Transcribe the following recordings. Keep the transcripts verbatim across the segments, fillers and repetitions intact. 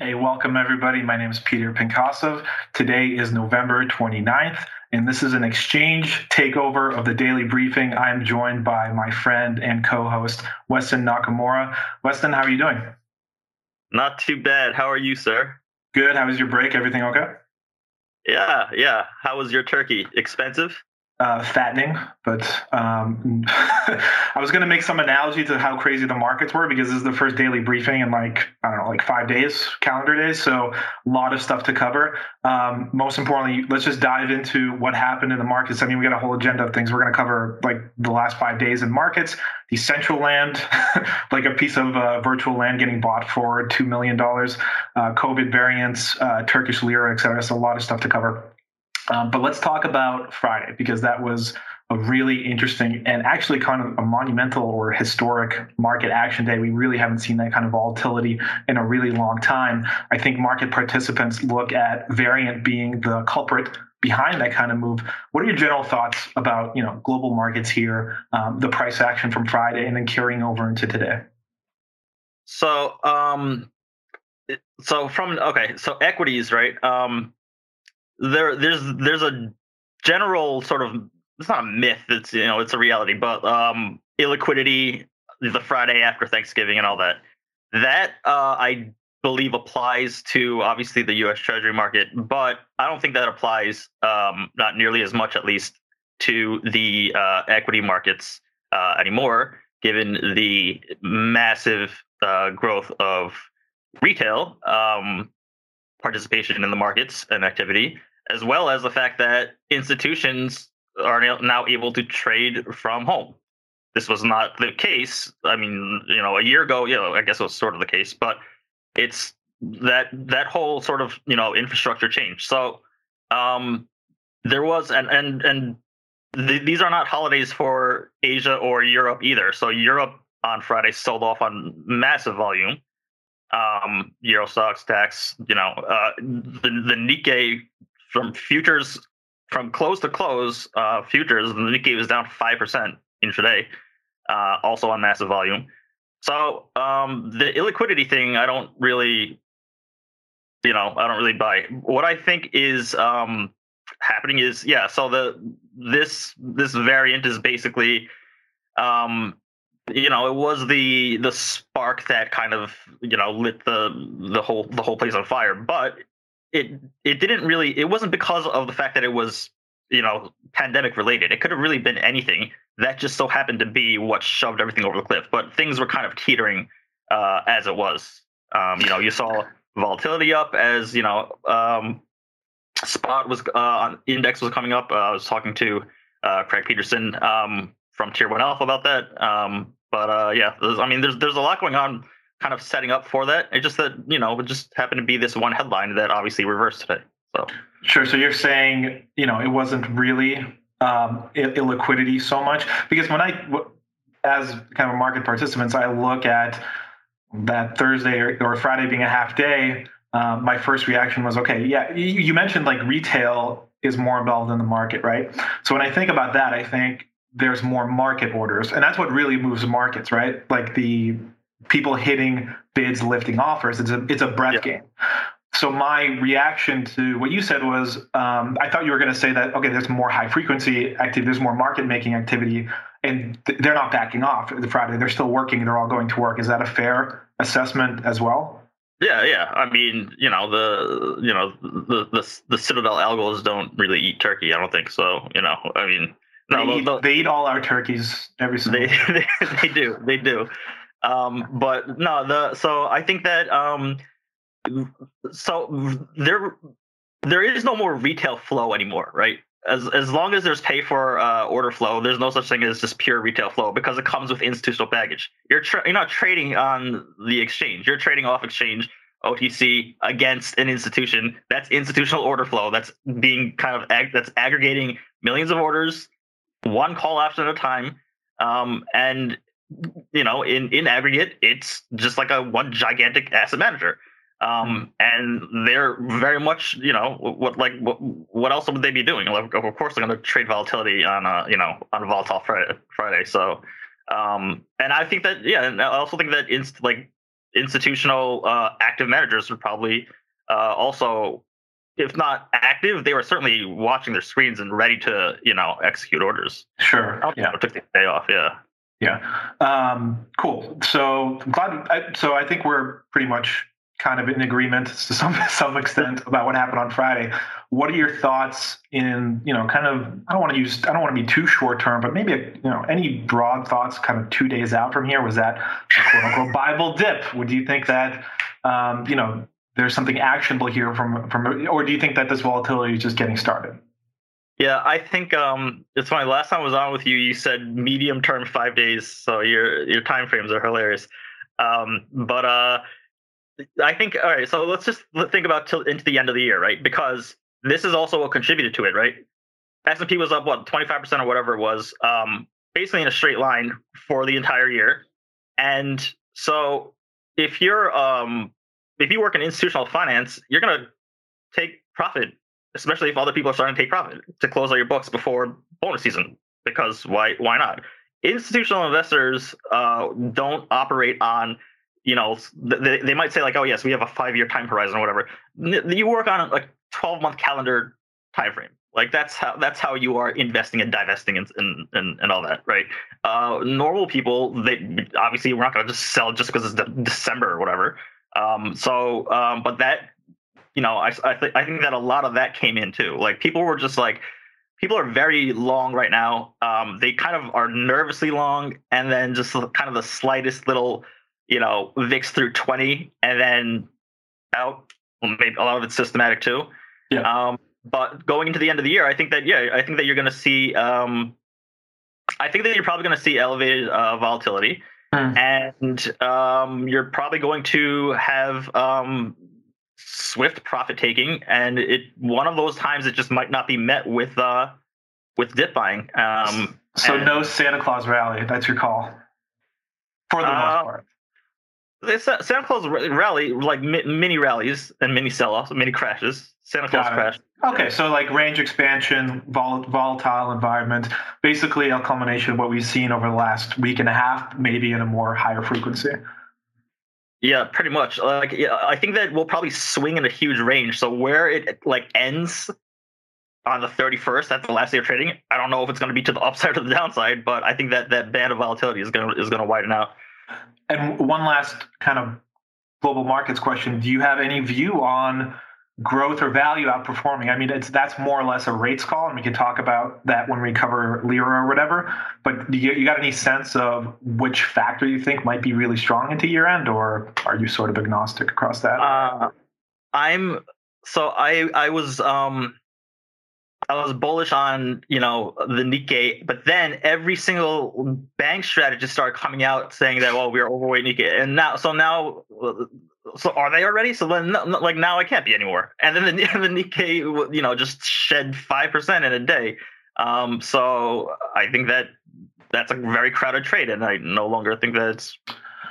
Hey, welcome everybody. My name is Peter Pinkasov. Today is November twenty-ninth, and this is an exchange takeover of the Daily Briefing. I'm joined by my friend and co-host, Weston Nakamura. Weston, how are you doing? Not too bad. How are you, sir? Good. How was your break? Everything okay? Yeah, yeah. How was your turkey? Expensive? Uh, fattening, but um, I was going to make some analogy to how crazy the markets were because this is the first daily briefing in like, I don't know, like five days, calendar days. So a lot of stuff to cover. Um, most importantly, let's just dive into what happened in the markets. I mean, we got a whole agenda of things. We're going to cover like the last five days in markets, Decentraland, like a piece of uh, virtual land getting bought for two million dollars, uh, COVID variants, uh, Turkish lira, et cetera. So a lot of stuff to cover. Um, but let's talk about Friday, because that was a really interesting and actually kind of a monumental or historic market action day. We really haven't seen that kind of volatility in a really long time. I think market participants look at variant being the culprit behind that kind of move. What are your general thoughts about, you know, global markets here, um, the price action from Friday, and then carrying over into today? So, um, so from okay, so equities, right? Um, There, there's, there's a general sort of, it's not a myth, it's, you know, it's a reality, but um, illiquidity, the Friday after Thanksgiving and all that, that uh, I believe applies to obviously the U S Treasury market, but I don't think that applies, um, not nearly as much, at least, to the uh, equity markets uh, anymore, given the massive uh, growth of retail um, participation in the markets and activity, as well as the fact that institutions are now able to trade from home. This was not the case. I mean, you know, a year ago, you know, I guess it was sort of the case, but it's that that whole sort of, you know, infrastructure change. So um, there was, and and and th- these are not holidays for Asia or Europe either. So Europe on Friday sold off on massive volume. Um, Euro stocks, tax, you know, uh, the, the Nikkei from futures, from close to close, uh, futures, the Nikkei was down five percent intraday, uh, also on massive volume. So um, the illiquidity thing, I don't really, you know, I don't really buy. What I think is um, happening is, yeah, so the this this variant is basically... Um, You know, it was the the spark that kind of, you know, lit the the whole the whole place on fire. But it it didn't really, it wasn't because of the fact that it was, you know, pandemic related. It could have really been anything. That just so happened to be what shoved everything over the cliff. But things were kind of teetering uh, as it was. Um, you know, you saw volatility up as, you know, um, spot was uh, index was coming up. Uh, I was talking to uh, Craig Peterson um, from Tier One Alpha about that. Um, But uh, yeah, I mean, there's there's a lot going on kind of setting up for that. It's just that, you know, it just happened to be this one headline that obviously reversed today. So sure. So you're saying, you know, it wasn't really um, illiquidity so much, because when I, as kind of market participants, I look at that Thursday or, or Friday being a half day, uh, my first reaction was, okay, yeah, you, you mentioned like retail is more involved in the market, right? So when I think about that, I think, there's more market orders. And that's what really moves markets, right? Like the people hitting bids, lifting offers. It's a it's a breath yeah. game. So my reaction to what you said was, um, I thought you were going to say that, okay, there's more high frequency activity, there's more market making activity, and th- they're not backing off the Friday. They're still working. They're all going to work. Is that a fair assessment as well? Yeah, yeah. I mean, you know, the, you know, the, the, the Citadel algos don't really eat turkey. I don't think so. You know, I mean, No, they, eat, the, they eat all our turkeys every single day. They, they, they do. They do. Um, but no, the so I think that um, so there there is no more retail flow anymore, right? as as long as there's pay for uh, order flow, there's no such thing as just pure retail flow, because it comes with institutional baggage. You're tra- you're not trading on the exchange. You're trading off exchange O T C against an institution. That's institutional order flow. That's being kind of ag- that's aggregating millions of orders, one call option at a time, um, and you know, in in aggregate, it's just like a one gigantic asset manager. Um, and they're very much, you know, what, like, what, what else would they be doing? Like, of course, they're going to trade volatility on, uh, you know, on a volatile Friday, Friday. So, um, and I think that, yeah, and I also think that inst- like institutional, uh, active managers would probably, uh, also, if not active, they were certainly watching their screens and ready to, you know, execute orders. Sure. I'll, yeah. You know, took the day off. Yeah. Yeah. Um, cool. So I'm glad. I, so I think we're pretty much kind of in agreement to some some extent about what happened on Friday. What are your thoughts in, you know, kind of, I don't want to use, I don't want to be too short term, but maybe, a, you know, any broad thoughts kind of two days out from here? Was that a quote unquote Bible dip? Would you think that, um, you know, there's something actionable here from, from, or do you think that this volatility is just getting started? Yeah, I think um, it's funny. Last time I was on with you, you said medium term five days. So your, your timeframes are hilarious. Um, but, uh, I think, all right, so let's just think about till into the end of the year, right? Because this is also what contributed to it, right? S and P was up, what, twenty-five percent or whatever it was, um, basically in a straight line for the entire year. And so if you're, um, if you work in institutional finance, you're going to take profit, especially if other people are starting to take profit, to close out your books before bonus season, because why, why not? Institutional investors uh, don't operate on, you know, they, they might say like, oh, yes, we have a five year time horizon or whatever. You work on a twelve month calendar time frame. Like that's how that's how you are investing and divesting and and, and all that. Right. Uh, normal people, they obviously we're not going to just sell just because it's December or whatever. Um, so um, but that, you know, I, I, th- I think that a lot of that came in, too. Like people were just like, people are very long right now. Um, they kind of are nervously long, and then just kind of the slightest little, you know, V I X through twenty and then out. Maybe a lot of it's systematic too. Yeah. Um, but going into the end of the year, I think that, yeah, I think that you're going to see, um, I think that you're probably going to see elevated uh, volatility. Mm. And um, you're probably going to have um, swift profit taking. And it one of those times it just might not be met with uh, with dip buying. Um, so and, no Santa Claus rally, that's your call. For the uh, most part. It's Santa Claus rally, like mini rallies and mini sell-offs, mini crashes. Santa Claus crash. Okay, so like range expansion, vol- volatile environment, basically a culmination of what we've seen over the last week and a half, maybe in a more higher frequency. Yeah, pretty much. Like, yeah, I think that we'll probably swing in a huge range. So where it like ends on the thirty-first, that's the last day of trading. I don't know if it's going to be to the upside or the downside, but I think that that band of volatility is going to is going to widen out. And one last kind of global markets question. Do you have any view on growth or value outperforming? I mean, it's, that's more or less a rates call, and we can talk about that when we cover Lira or whatever. But do you, you got any sense of which factor you think might be really strong into year end, or are you sort of agnostic across that? Uh, I'm so I I was um, I was bullish on, you know, the Nikkei, but then every single bank strategist started coming out saying that, well, we are overweight Nikkei. And now, so now, so are they already? So then, like, now I can't be anymore. And then the, the Nikkei, you know, just shed five percent in a day. Um, so I think that that's a very crowded trade, and I no longer think that it's,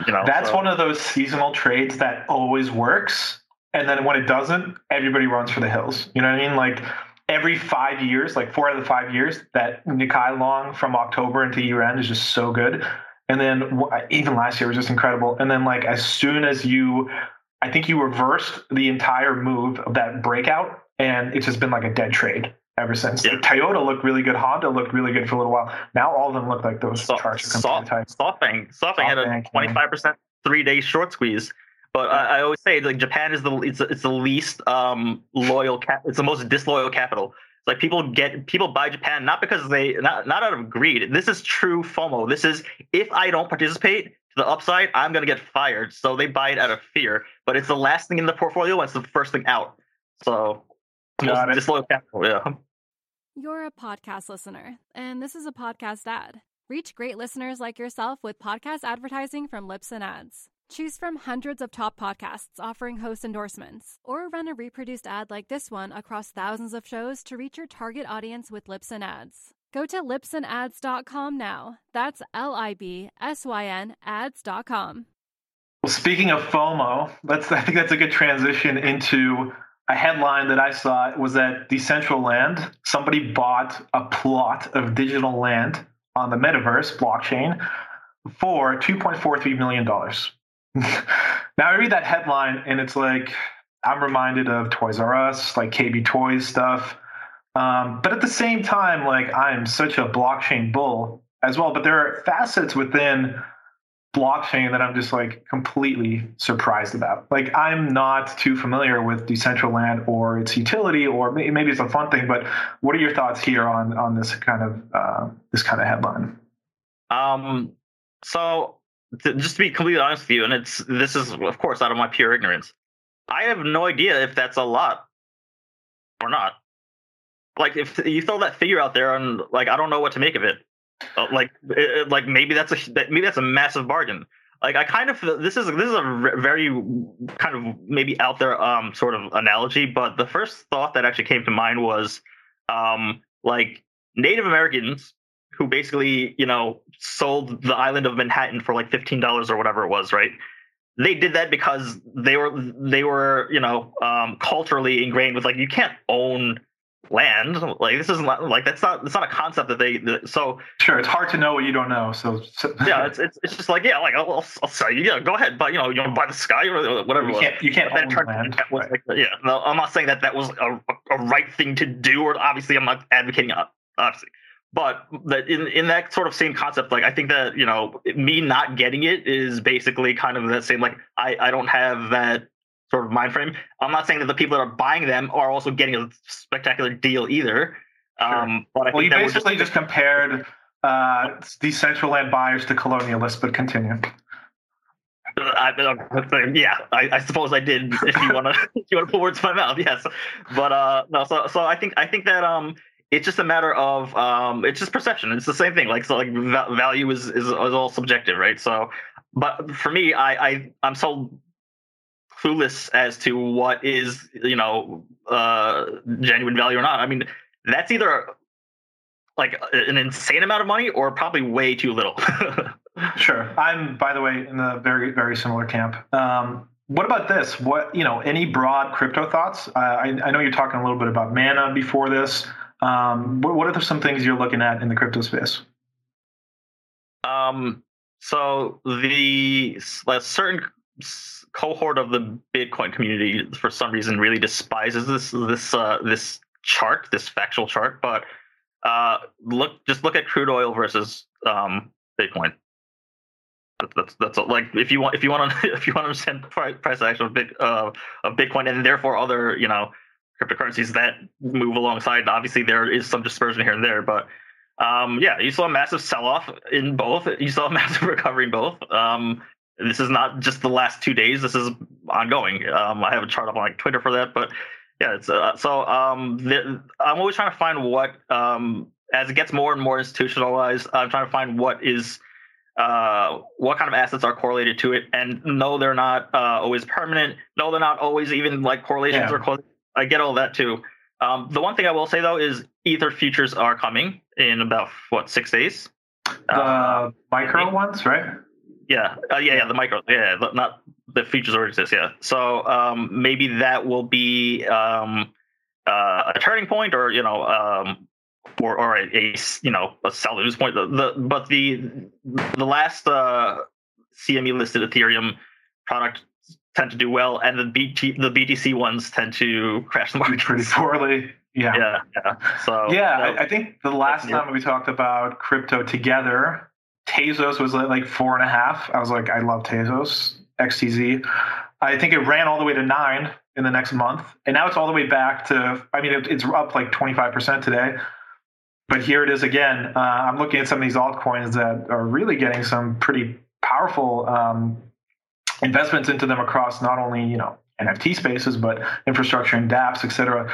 you know. That's so. One of those seasonal trades that always works. And then when it doesn't, everybody runs for the hills. You know what I mean? Like, every five years, like four out of the five years, that Nikkei long from October into year end is just so good. And then even last year was just incredible. And then like as soon as you, I think you reversed the entire move of that breakout, and it's just been like a dead trade ever since. Yeah. Like, Toyota looked really good. Honda looked really good for a little while. Now all of them look like those so, charts are completely tight. Softbank, Softbank had a twenty-five percent three-day short squeeze. But I, I always say, like, Japan is the it's it's the least um, loyal cap, it's the most disloyal capital. It's like people get people buy Japan not because they not not out of greed. This is true FOMO. This is, if I don't participate to the upside, I'm gonna get fired. So they buy it out of fear. But it's the last thing in the portfolio. And it's the first thing out. So most disloyal capital. Yeah. You're a podcast listener, and this is a podcast ad. Reach great listeners like yourself with podcast advertising from Libsyn Ads. Choose from hundreds of top podcasts offering host endorsements, or run a reproduced ad like this one across thousands of shows to reach your target audience with Libsyn Ads. Go to libsyn ads dot com now. That's L I B S Y N ads dot com. Well, speaking of FOMO, that's, I think that's a good transition into a headline that I saw was that Decentraland, somebody bought a plot of digital land on the metaverse blockchain for two point four three million dollars. Now I read that headline and it's like, I'm reminded of Toys R Us, like K B Toys stuff. Um, but at the same time, like I'm such a blockchain bull as well, but there are facets within blockchain that I'm just like completely surprised about. Like I'm not too familiar with Decentraland or its utility, or maybe it's a fun thing, but what are your thoughts here on, on this kind of, uh, this kind of headline? Um, so to, just to be completely honest with you, and it's, this is of course out of my pure ignorance, I have no idea if that's a lot or not. Like if you throw that figure out there and like, I don't know what to make of it. Uh, like, it, like maybe that's a maybe that's a massive bargain. Like I kind of this is this is a very kind of maybe out there um sort of analogy, but the first thought that actually came to mind was um like Native Americans who basically you know sold the island of Manhattan for like fifteen dollars or whatever it was, right? They did that because they were they were you know um culturally ingrained with like you can't own land. Like this is not like that's not it's not a concept that they that, so sure it's hard to know what you don't know, so, so. yeah it's, it's it's just like yeah like I'll, I'll sell you yeah go ahead but you know you want to buy the sky or whatever you can't you can't own land. That was, right. like, yeah no, I'm not saying that that was a, a right thing to do, or obviously I'm not advocating obviously but that in in that sort of same concept, like I think that you know me not getting it is basically kind of that same like I I don't have that sort of mind frame. I'm not saying that the people that are buying them are also getting a spectacular deal either. Sure. Um, but I well, think you that basically just, just compared uh, Decentraland buyers to colonialists, but continue. I, I, yeah, I, I suppose I did. If you want to, you want to put words in my mouth, yes. But uh, no, so so I think I think that um, it's just a matter of um, it's just perception. It's the same thing. Like so, like value is is, is all subjective, right? So, but for me, I, I I'm so. clueless as to what is, you know, uh, genuine value or not. I mean, that's either like an insane amount of money or probably way too little. Sure. I'm, by the way, in the very, very similar camp. Um, what about this? What, you know, any broad crypto thoughts? Uh, I, I know you're talking a little bit about Mana before this. Um, what, what are some things you're looking at in the crypto space? Um, so the like, certain cohort of the Bitcoin community for some reason really despises this this uh this chart this factual chart but uh look just look at crude oil versus um Bitcoin. That's that's, that's like if you want if you want to if you want to understand price action of big uh of Bitcoin and therefore other you know cryptocurrencies that move alongside, obviously there is some dispersion here and there, but um yeah you saw a massive sell-off in both, you saw a massive recovery in both. um This is not just the last two days. This is ongoing. Um, I have a chart up on like Twitter for that, but yeah. It's, uh, so um, the, I'm always trying to find what, um, as it gets more and more institutionalized, I'm trying to find what is, uh, what kind of assets are correlated to it. And no, they're not uh, always permanent. No, they're not always even like correlations yeah. or correlations. I get all that too. Um, the one thing I will say though is Ether futures are coming in about what six days. The uh, micro ones, right? Yeah, uh, yeah, yeah. The micro, yeah, not the features already exist. Yeah, so um, maybe that will be um, uh, a turning point, or you know, um, or or a, a you know a sell-lose point. The, the but the the last uh, C M E listed Ethereum product tend to do well, and the B T the B T C ones tend to crash the market pretty poorly. Yeah, yeah, yeah. So yeah, that, I, I think the last time we talked about crypto together, Tezos was like four and a half. I was like, I love Tezos, X T Z. I think it ran all the way to nine in the next month. And now it's all the way back to, I mean, it, it's up like twenty-five percent today. But here it is again. Uh, I'm looking at some of these altcoins that are really getting some pretty powerful um, investments into them across not only, you know, N F T spaces, but infrastructure and dApps, et cetera.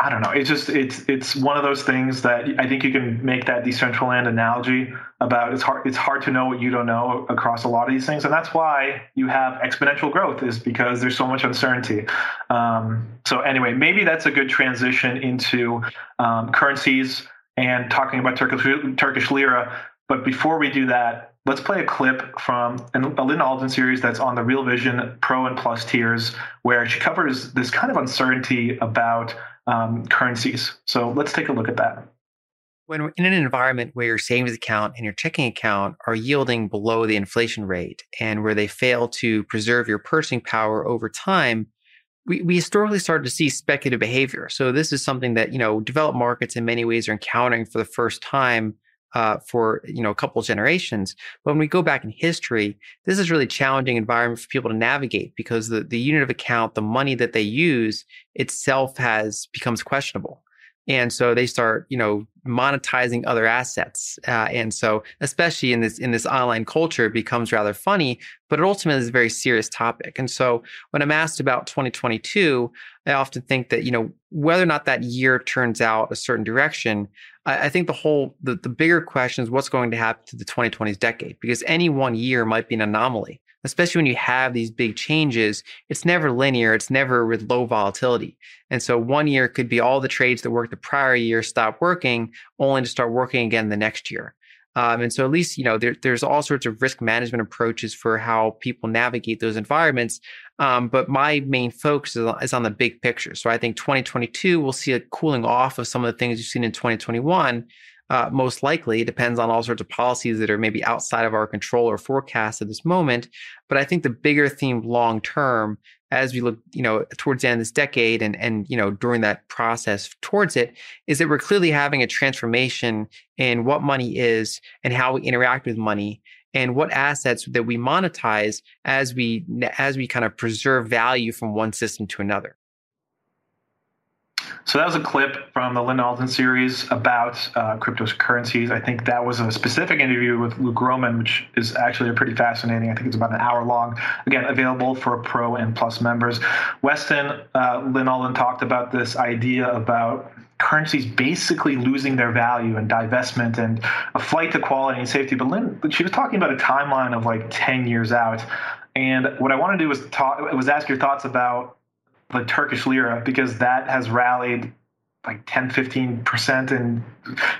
I don't know. It's just it's it's one of those things that I think you can make that Decentraland analogy about. It's hard it's hard to know what you don't know across a lot of these things, and that's why you have exponential growth, is because there's so much uncertainty. Um, so anyway, maybe that's a good transition into um, currencies and talking about Turkish Turkish lira. But before we do that, let's play a clip from a Lynn Alden series that's on the Real Vision Pro and Plus tiers, where she covers this kind of uncertainty about um, currencies. So let's take a look at that. When we're in an environment where your savings account and your checking account are yielding below the inflation rate, and where they fail to preserve your purchasing power over time, we, we historically started to see speculative behavior. So this is something that, you know, developed markets in many ways are encountering for the first time Uh, for you know a couple of generations. But when we go back in history, this is really a challenging environment for people to navigate, because the, the unit of account, the money that they use itself has becomes questionable. And so they start you know monetizing other assets. Uh, and so especially in this in this online culture, it becomes rather funny, but it ultimately is a very serious topic. And so when I'm asked about twenty twenty-two, I often think that you know whether or not that year turns out a certain direction, I think the whole, the, the bigger question is what's going to happen to the twenty twenties decade, because any one year might be an anomaly, especially when you have these big changes. It's never linear. It's never with low volatility. And so one year could be all the trades that worked the prior year stop working, only to start working again the next year. Um, and so at least, you know, there, there's all sorts of risk management approaches for how people navigate those environments. Um, but my main focus is, is on the big picture. So I think twenty twenty-two, we'll see a cooling off of some of the things you've seen in twenty twenty-one. Uh, most likely, it depends on all sorts of policies that are maybe outside of our control or forecast at this moment. But I think the bigger theme long term, as we look, you know, towards the end of this decade and, and, you know, during that process towards it, is that we're clearly having a transformation in what money is and how we interact with money and what assets that we monetize as we, as we kind of preserve value from one system to another. So that was a clip from the Lynn Alden series about uh, cryptocurrencies. I think that was a specific interview with Luke Roman, which is actually a pretty fascinating. I think it's about an hour long. Again, available for Pro and Plus members. Weston, uh, Lynn Alden talked about this idea about currencies basically losing their value and divestment and a flight to quality and safety. But Lynn, she was talking about a timeline of like ten years out. And what I want to do was talk, was ask your thoughts about the Turkish lira, because that has rallied like ten, fifteen percent and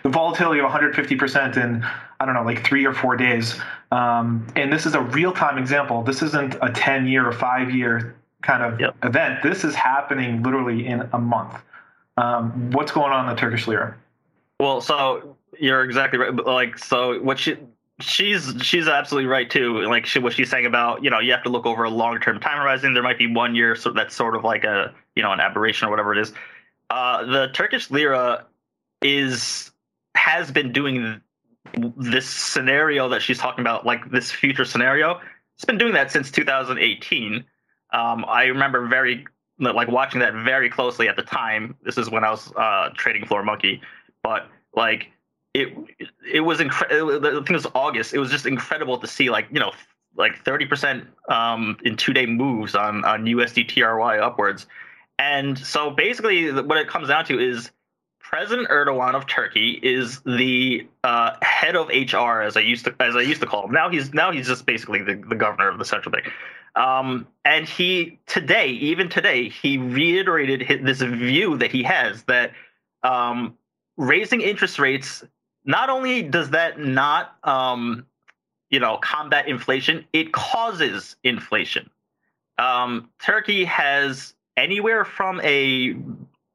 the volatility of one hundred fifty percent in, I don't know, like three or four days. Um, and this is a real-time example. This isn't a ten-year or five-year kind of yep. event. This is happening literally in a month. Um, what's going on in the Turkish lira? Well, so you're exactly right. Like, so what she, she's she's absolutely right too. Like she, what she's saying about, you know, you have to look over a long term time horizon. There might be one year so that's sort of like a, you know, an aberration or whatever it is. Uh, the Turkish lira is has been doing this scenario that she's talking about, like this future scenario. It's been doing that since two thousand eighteen. Um, I remember very like watching that very closely at the time. This is when I was uh, trading Floor Monkey, but like. It it was incredible. I think it was August. It was just incredible to see, like, you know, like thirty percent um, in two day moves on, on U S D T R Y upwards. And so basically what it comes down to is President Erdogan of Turkey is the uh, head of H R, as I used to as I used to call him. Now he's now he's just basically the, the governor of the central bank. Um, and he today, even today, he reiterated his, this view that he has that um, raising interest rates. Not only does that not, um, you know, combat inflation, it causes inflation. Um, Turkey has anywhere from a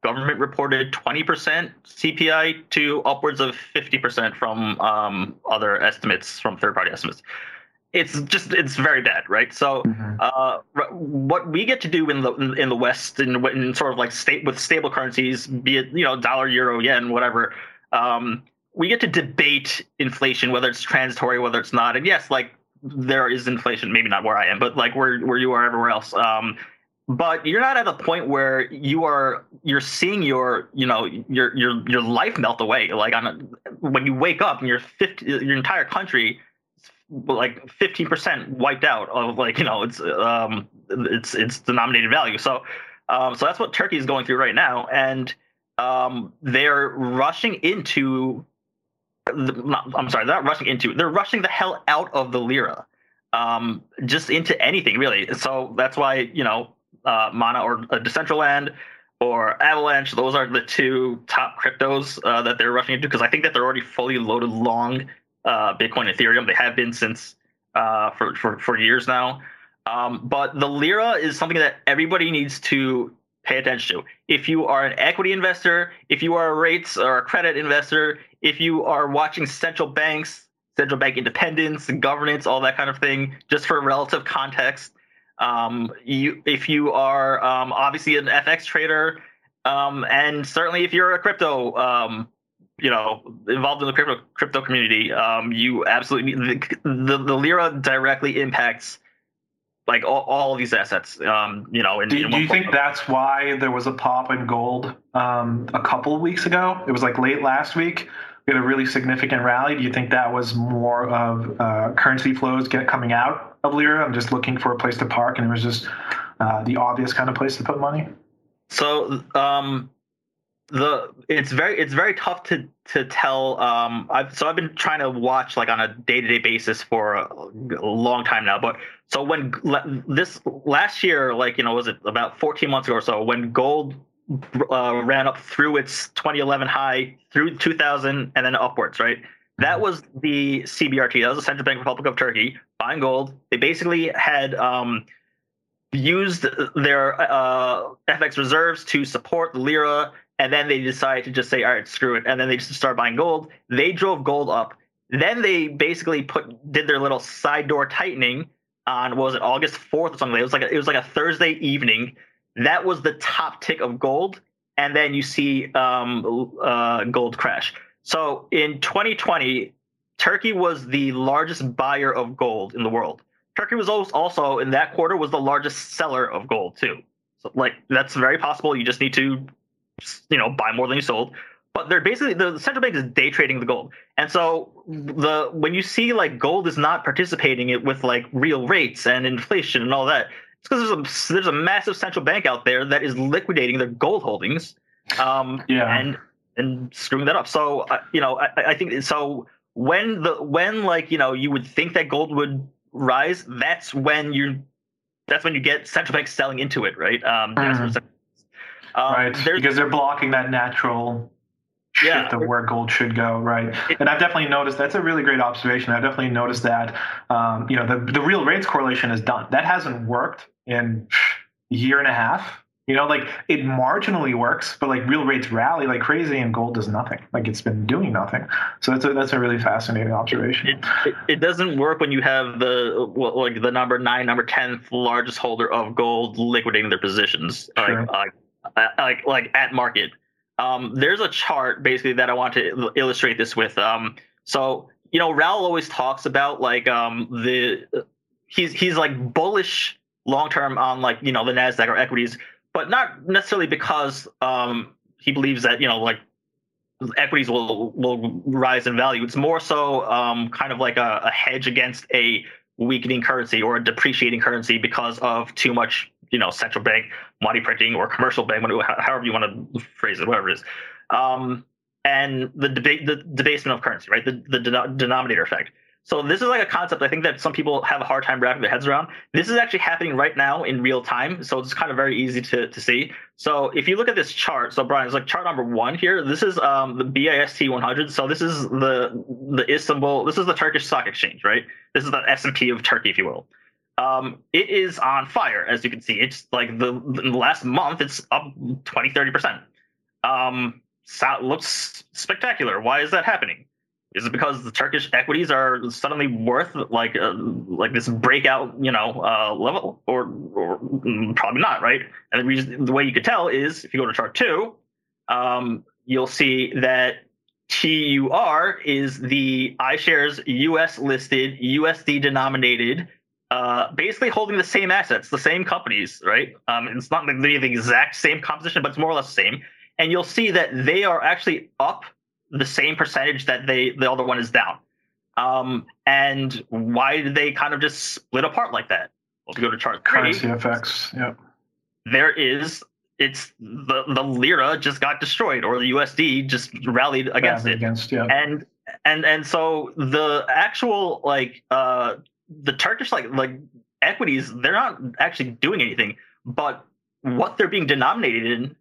government-reported twenty percent C P I to upwards of fifty percent from um, other estimates, from third-party estimates. It's just, it's very bad, right? So, mm-hmm. uh, what we get to do in the in the West and in, in sort of like state with stable currencies, be it you know dollar, euro, yen, whatever. Um, We get to debate inflation, whether it's transitory, whether it's not. And yes, like there is inflation, maybe not where I am, but like where where you are everywhere else. Um, but you're not at the point where you are you're seeing your you know your your your life melt away. Like on a, when you wake up and your fifty your entire country like fifteen percent wiped out of like you know it's um it's it's denominated value. So um so that's what Turkey is going through right now. And um, they're rushing into the, not, I'm sorry, they're not rushing into, they're rushing the hell out of the lira, um, just into anything, really. So that's why, you know, uh, Mana or uh, Decentraland or Avalanche, those are the two top cryptos uh, that they're rushing into, because I think that they're already fully loaded long uh, Bitcoin, Ethereum. They have been since uh, for, for, for years now. Um, but the lira is something that everybody needs to pay attention to. If you are an equity investor, if you are a rates or a credit investor, if you are watching central banks, central bank independence and governance, all that kind of thing, just for relative context. Um, you, if you are um, obviously an F X trader, um, and certainly if you're a crypto, um, you know, involved in the crypto crypto community, um, you absolutely the, the the lira directly impacts like all, all of these assets, um, you know. In, do, in do you think of- that's why there was a pop in gold um, a couple of weeks ago? It was like late last week. We had a really significant rally. Do you think that was more of uh, currency flows get, coming out of lira? I'm just looking for a place to park, and it was just uh, the obvious kind of place to put money. So um, the it's very it's very tough to to tell. Um, I've, so I've been trying to watch like on a day to day basis for a, a long time now, but. So when this last year, like, you know, was it about fourteen months ago or so, when gold uh, ran up through its twenty eleven high through two thousand and then upwards, right? That was the C B R T. That was the Central Bank Republic of Turkey buying gold. They basically had um, used their uh, F X reserves to support the lira, and then they decided to just say, all right, screw it. And then they just started buying gold. They drove gold up. Then they basically put did their little side door tightening on, what was it, August fourth or something? It was like a, it was like a Thursday evening. That was the top tick of gold, and then you see um, uh, gold crash. So in twenty twenty, Turkey was the largest buyer of gold in the world. Turkey was also in that quarter was the largest seller of gold too. So like that's very possible. You just need to, you know, buy more than you sold. But they're basically the central bank is day trading the gold, and so the when you see like gold is not participating it with like real rates and inflation and all that, it's because there's a there's a massive central bank out there that is liquidating their gold holdings, um, yeah. and and screwing that up. So uh, you know, I, I think so when the when like you know you would think that gold would rise, that's when you that's when you get central banks selling into it, right? Um, mm-hmm. um, right, because they're blocking that natural. Yeah, the where gold should go, right? And I've definitely noticed that's a really great observation. I've definitely noticed that, um, you know, the the real rates correlation is done. That hasn't worked in a year and a half. You know, like it marginally works, but like real rates rally like crazy, and gold does nothing. Like it's been doing nothing. So that's a that's a really fascinating observation. It, it, it doesn't work when you have the well, like the number nine, number tenth largest holder of gold liquidating their positions, sure. like, like like like at market. Um, there's a chart basically that I want to illustrate this with. Um, so, you know, Raoul always talks about like um, the he's he's like bullish long term on like, you know, the NASDAQ or equities, but not necessarily because um, he believes that, you know, like equities will will rise in value. It's more so um, kind of like a, a hedge against a weakening currency or a depreciating currency because of too much, you know, central bank money printing or commercial bank money, however you want to phrase it, whatever it is. Um, and the debate, the debasement of currency, right? The, the den- denominator effect. So this is like a concept I think that some people have a hard time wrapping their heads around. This is actually happening right now in real time. So it's kind of very easy to, to see. So if you look at this chart, so Brian, it's like chart number one here. This is um, the BIST one hundred. So this is the, the Istanbul, this is the Turkish stock exchange, right? This is the S and P of Turkey, if you will. Um, it is on fire, as you can see. It's like the, the last month, it's up twenty, thirty percent. Um, so looks spectacular. Why is that happening? Is it because the Turkish equities are suddenly worth like uh, like this breakout, you know, uh, level, or or probably not, right? And the reason, the way you could tell is if you go to chart two, um, you'll see that T U R is the iShares U S listed, U S D denominated. Uh, basically holding the same assets, the same companies, right? Um, it's not the, the exact same composition, but it's more or less the same. And you'll see that they are actually up the same percentage that they the other one is down. Um, and why did they kind of just split apart like that? Well, if you go to chart three, currency effects. Yep. There is it's the, the lira just got destroyed, or the U S D just rallied against yeah, it. Against, yeah. And and and so the actual like uh, the Turkish like like equities, they're not actually doing anything, but what they're being denominated in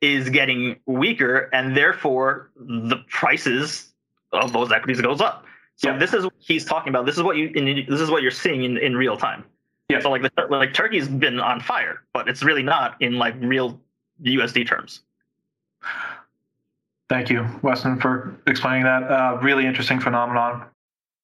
is getting weaker, and therefore the prices of those equities goes up. So yeah. this is what he's talking about. This is what you this is what you're seeing in, in real time. Yeah. So like the, like Turkey's been on fire, but it's really not in like real U S D terms. Thank you, Weston, for explaining that. Uh, really interesting phenomenon.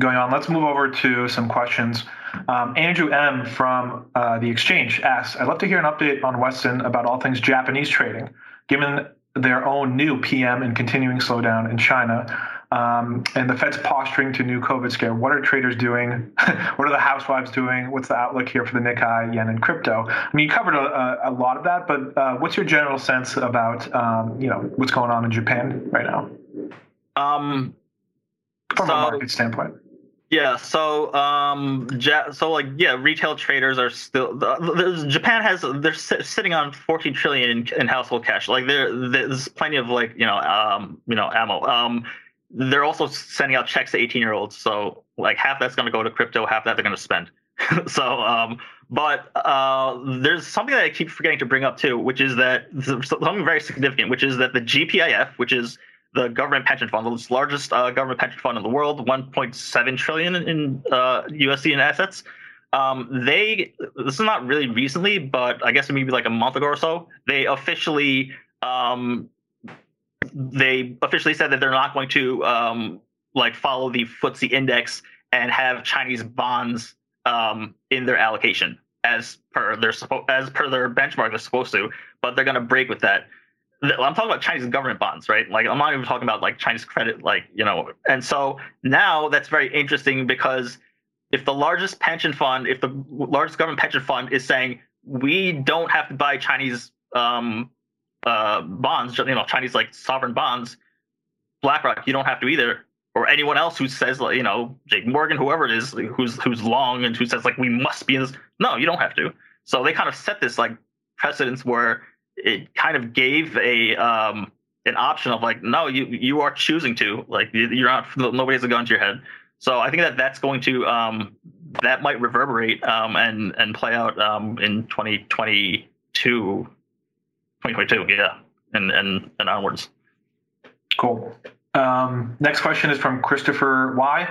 Going on, let's move over to some questions. Um, Andrew M. from uh, The Exchange asks, I'd love to hear an update on Weston about all things Japanese trading, given their own new P M and continuing slowdown in China, um, and the Fed's posturing to new COVID scare. What are traders doing? What are the housewives doing? What's the outlook here for the Nikkei, yen, and crypto? I mean, you covered a, a lot of that, but uh, what's your general sense about um, you know what's going on in Japan right now? Um, from so, a market standpoint. Yeah. So, um, ja- so like, yeah, retail traders are still. Uh, Japan has they're si- sitting on fourteen trillion in, in household cash. Like there, there's plenty of like you know, um, you know, ammo. Um, they're also sending out checks to eighteen year olds. So like half that's going to go to crypto, half that they're going to spend. so, um, but uh, there's something that I keep forgetting to bring up too, which is that something very significant, which is that the G P I F, which is the government pension fund, the largest uh, government pension fund in the world, one point seven trillion dollars in uh, U S D in assets. Um, they this is not really recently, but I guess maybe like a month ago or so, they officially um, they officially said that they're not going to um, like follow the F T S E index and have Chinese bonds um, in their allocation as per their as per their benchmark. They're supposed to, but they're going to break with that. I'm talking about Chinese government bonds, right? Like I'm not even talking about like Chinese credit, like, you know, and so now that's very interesting because if the largest pension fund, if the largest government pension fund is saying we don't have to buy Chinese um, uh, bonds, you know, Chinese like sovereign bonds, BlackRock, you don't have to either. Or anyone else who says, like, you know, J P Morgan, whoever it is, who's who's long and who says like we must be in this. No, you don't have to. So they kind of set this like precedence where it kind of gave a um, an option of like, no, you you are choosing to like you're not nobody's a gun to your head. So I think that that's going to um, that might reverberate um, and and play out um, in twenty twenty-two, yeah, and and and onwards. Cool. Um, next question is from Christopher Y.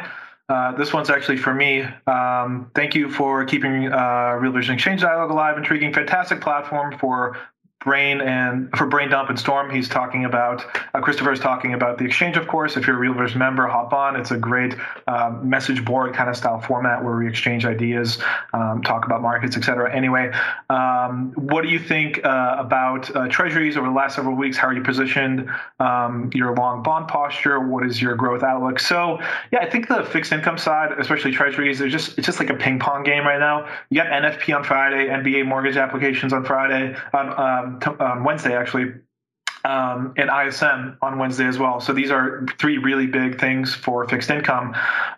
Uh, this one's actually for me. Um, thank you for keeping uh, Real Vision Exchange Dialogue alive. Intriguing, fantastic platform for. Brain and for Brain Dump and Storm, he's talking about, uh, Christopher's talking about the exchange, of course. If you're a Real Vision member, hop on. It's a great uh, message board kind of style format where we exchange ideas, um, talk about markets, et cetera. Anyway, um, what do you think uh, about uh, treasuries over the last several weeks? How are you positioned? Um, your long bond posture? What is your growth outlook? So, yeah, I think the fixed income side, especially treasuries, they're just it's just like a ping pong game right now. You got N F P on Friday, N B A mortgage applications on Friday, on um, on Wednesday, actually, um, and I S M on Wednesday as well. So these are three really big things for fixed income.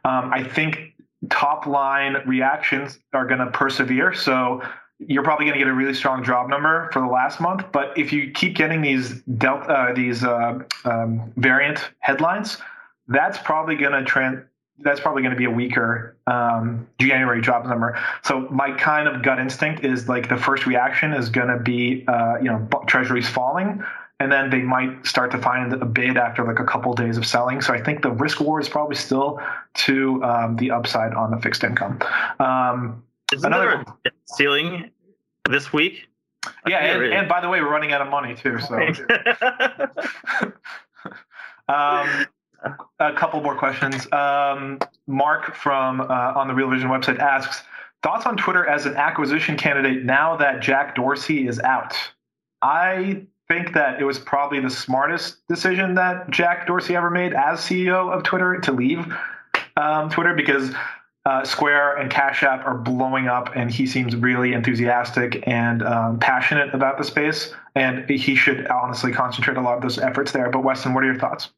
Um, I think top line reactions are going to persevere. So you're probably going to get a really strong job number for the last month. But if you keep getting these delta, uh, these uh, um, variant headlines, that's probably going to trend. That's probably going to be a weaker um, January jobs number. So my kind of gut instinct is like the first reaction is going to be, uh, you know, treasuries falling, and then they might start to find a bid after like a couple of days of selling. So I think the risk war is probably still to um, the upside on the fixed income. Um, Isn't another there a ceiling this week? I yeah, and, really. and by the way, we're running out of money too. So. um, A couple more questions. Um, Mark from uh, on the Real Vision website asks, thoughts on Twitter as an acquisition candidate now that Jack Dorsey is out? I think that it was probably the smartest decision that Jack Dorsey ever made as C E O of Twitter to leave. um, Twitter because uh, Square and Cash App are blowing up, and he seems really enthusiastic and um, passionate about the space. And he should honestly concentrate a lot of those efforts there. But Weston, what are your thoughts?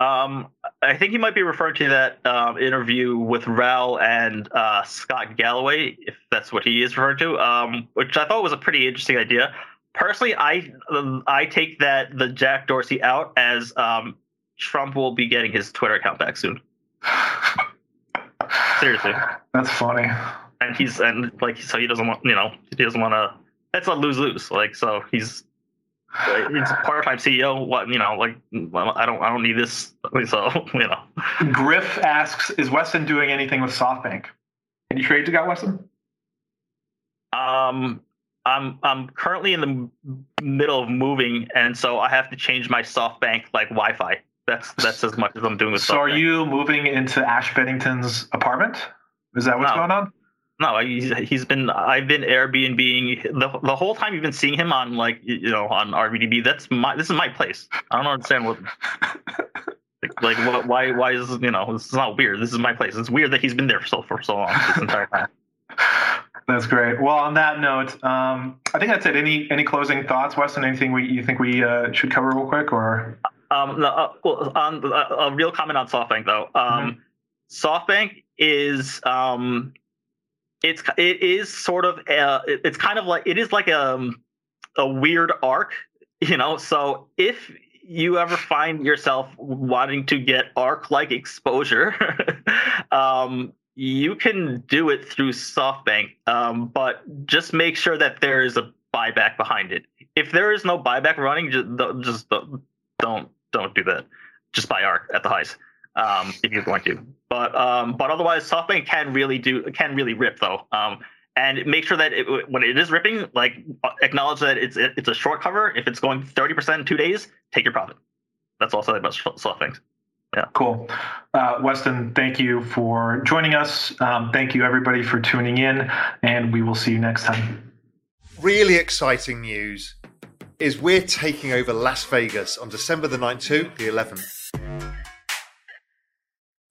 Um, I think you might be referring to that uh, interview with Raoul and uh, Scott Galloway, if that's what he is referring to, um, which I thought was a pretty interesting idea. Personally, I I take that the Jack Dorsey out as um, Trump will be getting his Twitter account back soon. Seriously, that's funny. And he's and like so he doesn't want you know he doesn't want to. That's a lose lose. Like so he's. It's part-time C E O. What you know, like I don't, I don't need this. So you know. Griff asks, "Is Weston doing anything with SoftBank? Any trades you got, Weston?" Um, I'm, I'm currently in the middle of moving, and so I have to change my SoftBank like Wi-Fi. That's that's as much as I'm doing with SoftBank. So, are you moving into Ash Beddington's apartment? Is that what's no. going on? No, he's, he's been. I've been Airbnb-ing the the whole time. You've been seeing him on like you know on R B D B. That's my. This is my place. I don't understand what. like, like what? Why? Why is you know? This is not weird. This is my place. It's weird that he's been there for so for so long this entire time. That's great. Well, on that note, um, I think that's it. Any any closing thoughts, Weston? Anything we you think we uh, should cover real quick or? Um, no, uh, well, on, uh, a real comment on SoftBank though. Um, mm-hmm. SoftBank is. Um, It's it is sort of a, it's kind of like it is like a a weird ARK, you know. So if you ever find yourself wanting to get ARK like exposure, um, you can do it through SoftBank, um, but just make sure that there is a buyback behind it. If there is no buyback running, just just don't don't do that. Just buy ARK at the highs. Um, if you want to, but um, but otherwise, SoftBank can really do can really rip though, um, and make sure that it, when it is ripping, like acknowledge that it's it, it's a short cover. If it's going thirty percent in two days, take your profit. That's also about SoftBank. Yeah, cool. Uh, Weston, thank you for joining us. Um, thank you everybody for tuning in, and we will see you next time. Really exciting news is we're taking over Las Vegas on December the ninth to the eleventh.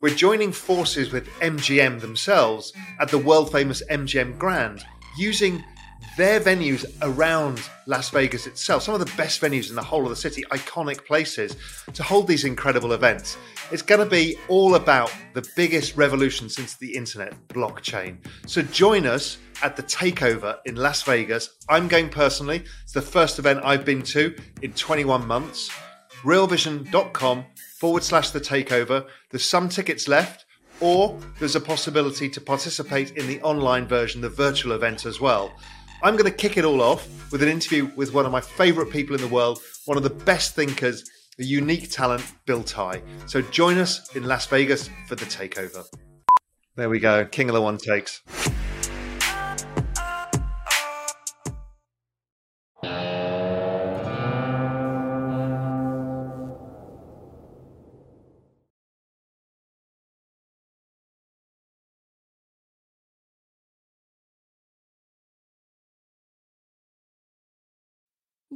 We're joining forces with M G M themselves at the world-famous M G M Grand, using their venues around Las Vegas itself, some of the best venues in the whole of the city, iconic places, to hold these incredible events. It's going to be all about the biggest revolution since the internet, blockchain. So join us at the Takeover in Las Vegas. I'm going personally. It's the first event I've been to in twenty-one months. real vision dot com forward slash the takeover. There's some tickets left, or there's a possibility to participate in the online version, the virtual event as well. I'm going to kick it all off with an interview with one of my favorite people in the world, one of the best thinkers, a unique talent, Bill Tai. So join us in Las Vegas for the takeover. There we go. King of the one takes.